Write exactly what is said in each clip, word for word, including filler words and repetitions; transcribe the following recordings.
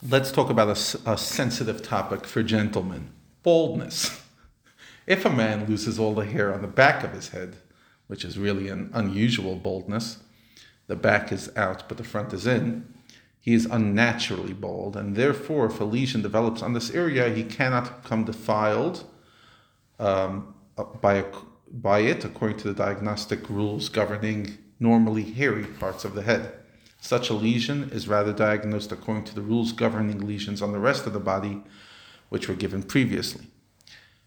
Let's talk about a, a sensitive topic for gentlemen. Baldness. If a man loses all the hair on the back of his head, which is really an unusual baldness, the back is out but the front is in, he is unnaturally bald, and therefore if a lesion develops on this area, he cannot become defiled um, by, a, by it, according to the diagnostic rules governing normally hairy parts of the head. Such a lesion is rather diagnosed according to the rules governing lesions on the rest of the body, which were given previously.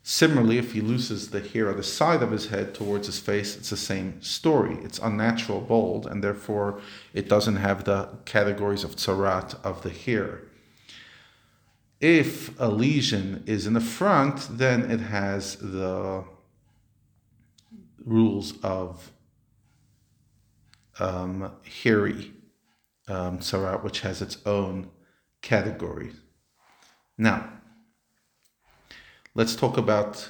Similarly, if he loses the hair on the side of his head towards his face, it's the same story. It's unnatural bald, and therefore it doesn't have the categories of tzaraat of the hair. If a lesion is in the front, then it has the rules of um, hairy um, tzaraat, which has its own category. Now, let's talk about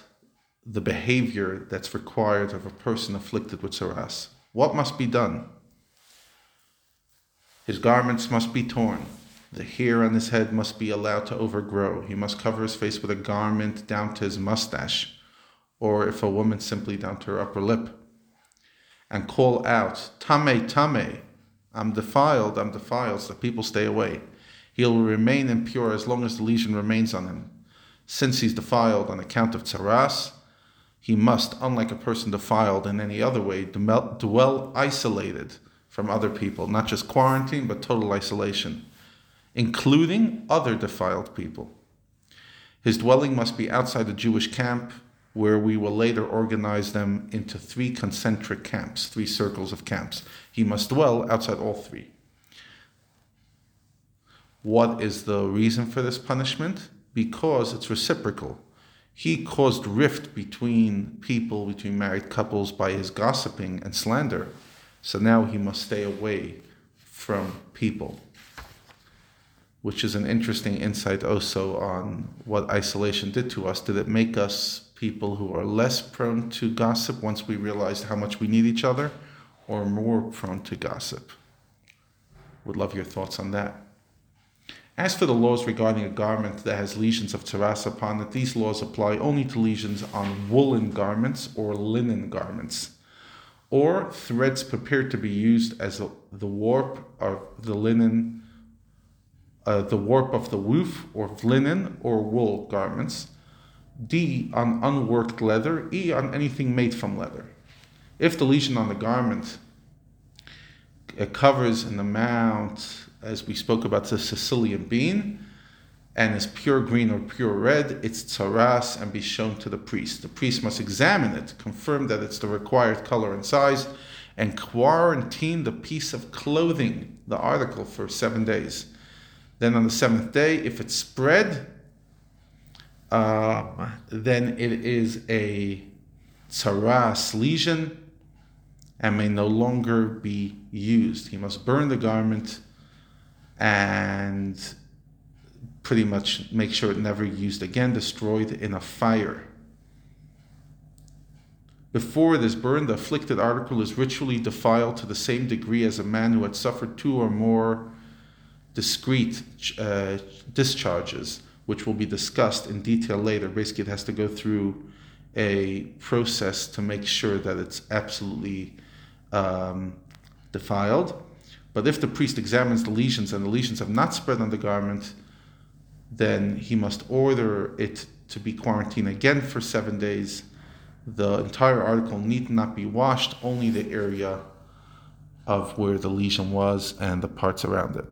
the behavior that's required of a person afflicted with tzaraat. What must be done? His garments must be torn. The hair on his head must be allowed to overgrow. He must cover his face with a garment down to his mustache, or if a woman, simply down to her upper lip, and call out, "Tame, Tame, I'm defiled, I'm defiled," so people stay away. He'll remain impure as long as the lesion remains on him. Since he's defiled on account of tzaraat, he must, unlike a person defiled in any other way, dwell isolated from other people, not just quarantine, but total isolation, including other defiled people. His dwelling must be outside the Jewish camp, where we will later organize them into three concentric camps, three circles of camps. He must dwell outside all three. What is the reason for this punishment? Because it's reciprocal. He caused rift between people, between married couples, by his gossiping and slander. So now he must stay away from people, which is an interesting insight also on what isolation did to us. Did it make us people who are less prone to gossip once we realized how much we need each other, or more prone to gossip? Would love your thoughts on that. As for the laws regarding a garment that has lesions of tzaraat upon it, these laws apply only to lesions on woolen garments or linen garments, or threads prepared to be used as a, the warp of the linen, uh, the warp of the woof or of linen or wool garments, D on unworked leather, E on anything made from leather. If the lesion on the garment it covers an amount, as we spoke about the Sicilian bean, and is pure green or pure red, it's tzaraat and be shown to the priest. The priest must examine it, confirm that it's the required color and size, and quarantine the piece of clothing, the article, for seven days. Then on the seventh day, if it's spread, uh, then it is a tzaraat lesion and may no longer be used. He must burn the garment and pretty much make sure it never used again, destroyed in a fire. Before it is burned, the afflicted article is ritually defiled to the same degree as a man who had suffered two or more discrete uh, discharges, which will be discussed in detail later. Basically, it has to go through a process to make sure that it's absolutely um, defiled. But if the priest examines the lesions and the lesions have not spread on the garment, then he must order it to be quarantined again for seven days. The entire article need not be washed, only the area of where the lesion was and the parts around it.